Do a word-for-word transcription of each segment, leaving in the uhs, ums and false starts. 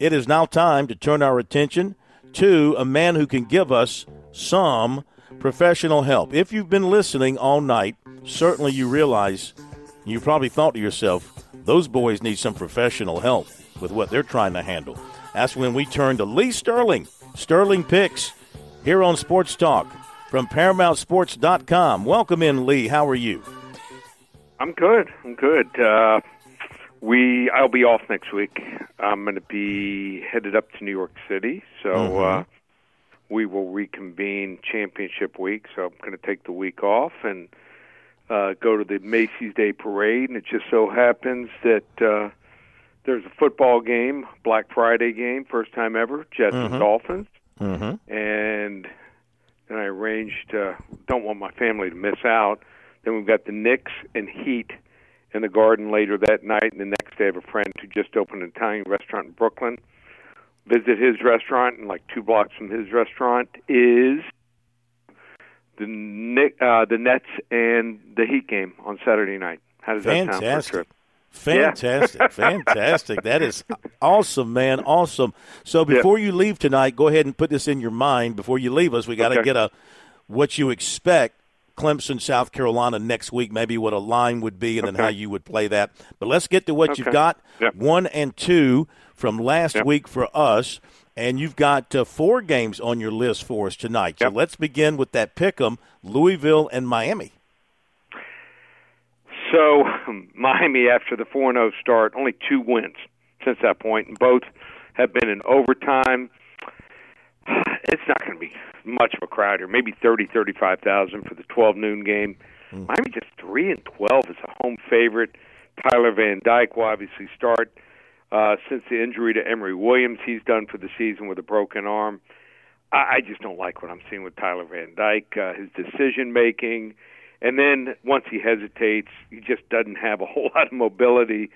it is now time to turn our attention to a man who can give us some professional help. If you've been listening all night, certainly you realize, you probably thought to yourself, those boys need some professional help with what they're trying to handle. That's when we turn to Lee Sterling, Sterling Picks, here on Sports Talk from Paramount Sports dot com. Welcome in, Lee. How are you? I'm good. I'm good. Uh, we I'll be off next week. I'm going to be headed up to New York City, so mm-hmm. uh, we will reconvene championship week. So I'm going to take the week off and uh, go to the Macy's Day Parade. And it just so happens that uh, there's a football game, Black Friday game, first time ever, Jets mm-hmm. and Dolphins, mm-hmm. and then I arranged. Uh, don't want my family to miss out. Then we've got the Knicks and Heat in the Garden later that night. And the next day I have a friend who just opened an Italian restaurant in Brooklyn. Visit his restaurant, and like two blocks from his restaurant is the Nick, uh, the Nets and the Heat game on Saturday night. How does that sound for a trip? Fantastic, yeah. Fantastic. That is awesome, man, awesome. So before yeah. you leave tonight, go ahead and put this in your mind. Before you leave us, we got to okay. get a what you expect. Clemson, South Carolina next week, maybe what a line would be and okay. then how you would play that. But let's get to what okay. you've got. Yep. One and two from last yep. week for us, and you've got uh, four games on your list for us tonight. Yep. So let's begin with that pick'em, Louisville and Miami. So Miami, after the four and oh start, only two wins since that point, and both have been in overtime. It's not going to be much of a crowd here, maybe thirty, thirty-five thousand for the twelve noon game. Mm. Miami just three and twelve is a home favorite. Tyler Van Dyke will obviously start. Uh, since the injury to Emery Williams, he's done for the season with a broken arm. I, I just don't like what I'm seeing with Tyler Van Dyke, uh, his decision-making. And then once he hesitates, he just doesn't have a whole lot of mobility.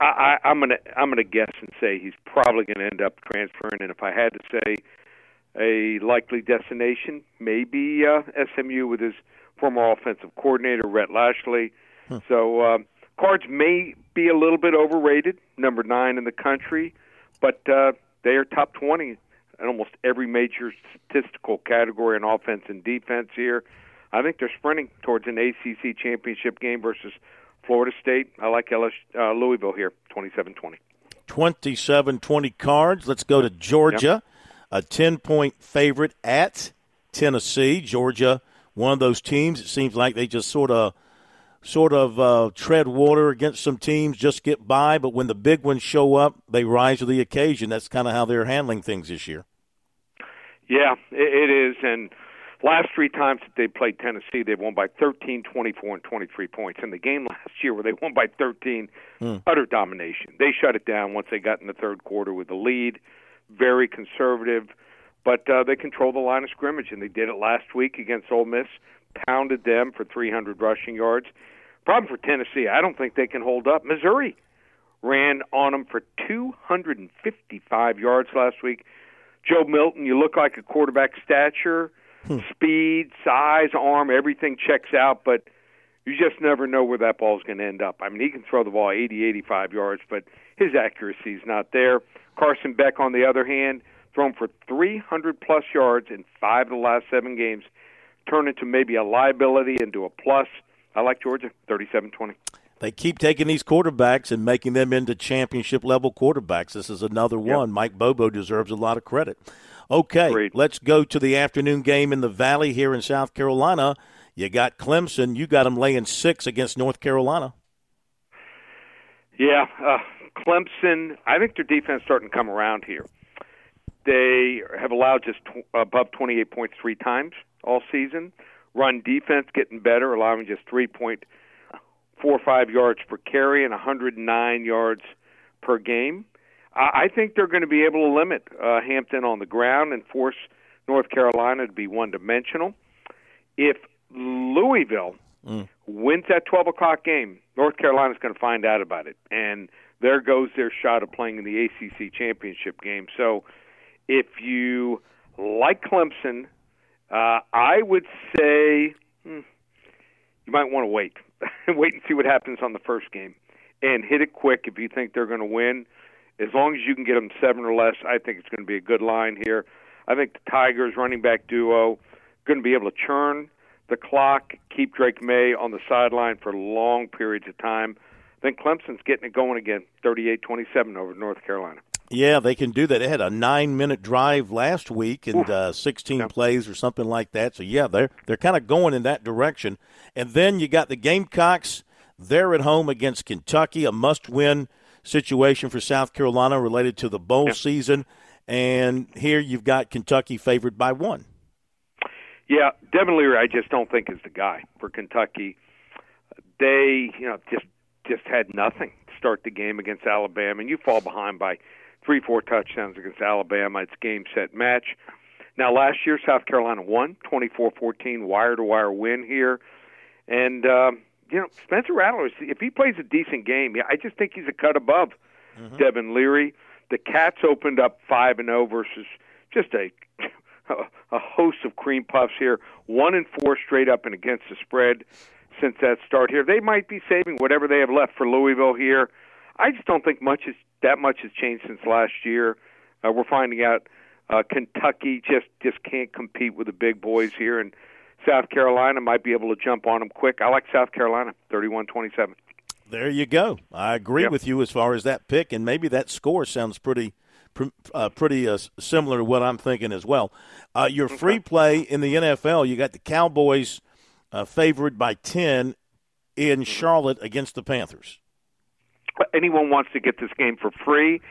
I, I, I'm going to I'm going to guess and say he's probably going to end up transferring. And if I had to say a likely destination, maybe uh, S M U with his former offensive coordinator, Rhett Lashley. Hmm. So uh, Cards may be a little bit overrated, number nine in the country, but uh, they are top twenty in almost every major statistical category in offense and defense here. I think they're sprinting towards an A C C championship game versus Florida State. I like L S, uh, Louisville here, twenty-seven twenty. twenty-seven twenty Cards. Let's go to Georgia. Yep. A ten-point favorite at Tennessee. Georgia, one of those teams, it seems like they just sort of sort of uh, tread water against some teams, just get by, but when the big ones show up, they rise to the occasion. That's kind of how they're handling things this year. Yeah, it is. And last three times that they played Tennessee, they won by thirteen, twenty-four, and twenty-three points. In the game last year where they won by thirteen, mm. utter domination. They shut it down once they got in the third quarter with the lead. Very conservative, but uh, they control the line of scrimmage, and they did it last week against Ole Miss, pounded them for three hundred rushing yards. Problem for Tennessee, I don't think they can hold up. Missouri ran on them for two hundred fifty-five yards last week. Joe Milton, you look like a quarterback stature, hmm. speed, size, arm, everything checks out, but you just never know where that ball's going to end up. I mean, he can throw the ball eighty, eighty-five yards, but his accuracy is not there. Carson Beck, on the other hand, thrown for three hundred plus yards in five of the last seven games, turned into maybe a liability into a plus. I like Georgia, thirty-seven twenty. They keep taking these quarterbacks and making them into championship-level quarterbacks. This is another yep. one. Mike Bobo deserves a lot of credit. Okay, Agreed. Let's go to the afternoon game in the Valley here in South Carolina. You got Clemson. You got them laying six against North Carolina. Yeah, uh, Clemson, I think their defense is starting to come around here. They have allowed just tw- above twenty-eight points three times all season. Run defense getting better, allowing just three point four five yards per carry and one hundred nine yards per game. I, I think they're going to be able to limit uh, Hampton on the ground and force North Carolina to be one-dimensional. If Louisville mm. wins that twelve o'clock game, North Carolina's going to find out about it, and there goes their shot of playing in the A C C championship game. So if you like Clemson, uh, I would say hmm, you might want to wait. wait and see what happens on the first game and hit it quick if you think they're going to win. As long as you can get them seven or less, I think it's going to be a good line here. I think the Tigers running back duo going to be able to churn the clock, keep Drake May on the sideline for long periods of time. Then Clemson's getting it going again, thirty-eight twenty-seven over North Carolina. Yeah, they can do that. They had a nine-minute drive last week and uh, sixteen yeah. plays or something like that. So, yeah, they're, they're kind of going in that direction. And then you got the Gamecocks. They're at home against Kentucky, a must-win situation for South Carolina related to the bowl yeah. season. And here you've got Kentucky favored by one. Yeah, Devin Leary I just don't think is the guy for Kentucky. They, you know, just just had nothing to start the game against Alabama, and you fall behind by three, four touchdowns against Alabama. It's game, set, match. Now, last year, South Carolina won, twenty-four fourteen, wire-to-wire win here. And, um, you know, Spencer Rattler, if he plays a decent game, yeah, I just think he's a cut above mm-hmm. Devin Leary. The Cats opened up five and oh versus just a a host of cream puffs here, one and four straight up and against the spread since that start here. They might be saving whatever they have left for Louisville here. I just don't think much is, that much has changed since last year. Uh, we're finding out uh, Kentucky just, just can't compete with the big boys here, and South Carolina might be able to jump on them quick. I like South Carolina, thirty-one twenty-seven. There you go. I agree yep. with you as far as that pick, and maybe that score sounds pretty Uh, pretty uh, similar to what I'm thinking as well. Uh, your free play in the N F L, you got the Cowboys uh, favored by ten in Charlotte against the Panthers. Anyone wants to get this game for free,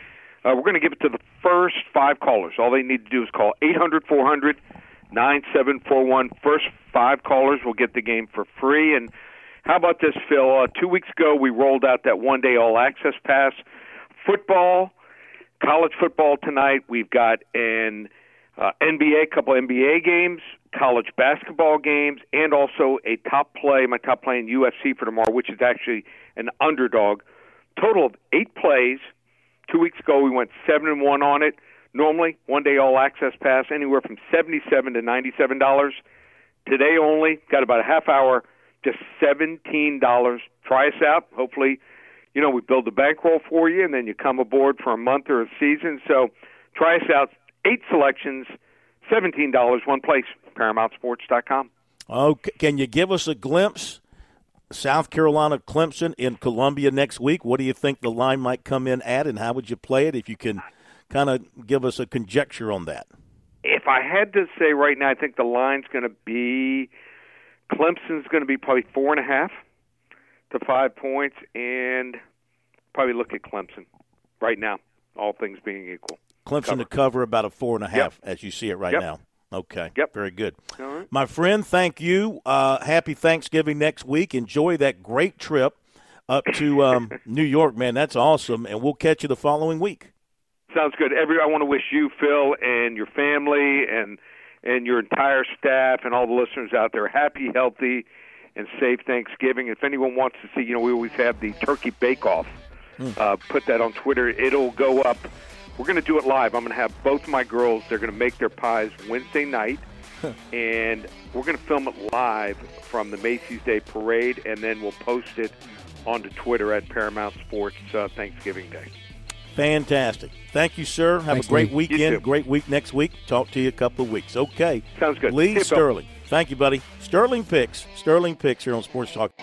uh, we're going to give it to the first five callers. All they need to do is call eight hundred four hundred nine seven four one. First five callers will get the game for free. And how about this, Phil? Uh, two weeks ago, we rolled out that one-day all-access pass. Football, college football tonight. We've got an uh, N B A, couple N B A games, college basketball games, and also a top play, my top play in U F C for tomorrow, which is actually an underdog. Total of eight plays. Two weeks ago, we went seven and one on it. Normally, one-day all-access pass, anywhere from seventy-seven dollars to ninety-seven dollars. Today only, got about a half hour, just seventeen dollars. Try us out. Hopefully, you know, we build the bankroll for you, and then you come aboard for a month or a season. So try us out. Eight selections, seventeen dollars, one place, Paramount Sports dot com. Oh, can you give us a glimpse? South Carolina, Clemson in Columbia next week. What do you think the line might come in at, and how would you play it if you can kind of give us a conjecture on that? If I had to say right now, I think the line's going to be Clemson's going to be probably four and a half. To five points, and probably look at Clemson right now, all things being equal. Clemson cover. to cover about a four and a half yep. as you see it right yep. now. Okay. Yep. Very good. All right. My friend, thank you. Uh, happy Thanksgiving next week. Enjoy that great trip up to um, New York, man. That's awesome, and we'll catch you the following week. Sounds good. Every, I want to wish you, Phil, and your family and and your entire staff and all the listeners out there happy, healthy, and safe Thanksgiving. If anyone wants to see, you know, we always have the turkey bake-off. Mm. Uh, put that on Twitter. It'll go up. We're going to do it live. I'm going to have both my girls. They're going to make their pies Wednesday night. And we're going to film it live from the Macy's Day Parade. And then we'll post it onto Twitter at Paramount Sports uh, Thanksgiving Day. Fantastic. Thank you, sir. Have Thanks, a great Lee. weekend. Great week next week. Talk to you a couple of weeks. Okay. Sounds good. Lee Sterling. Thank you, buddy. Sterling Picks. Sterling Picks here on Sports Talk.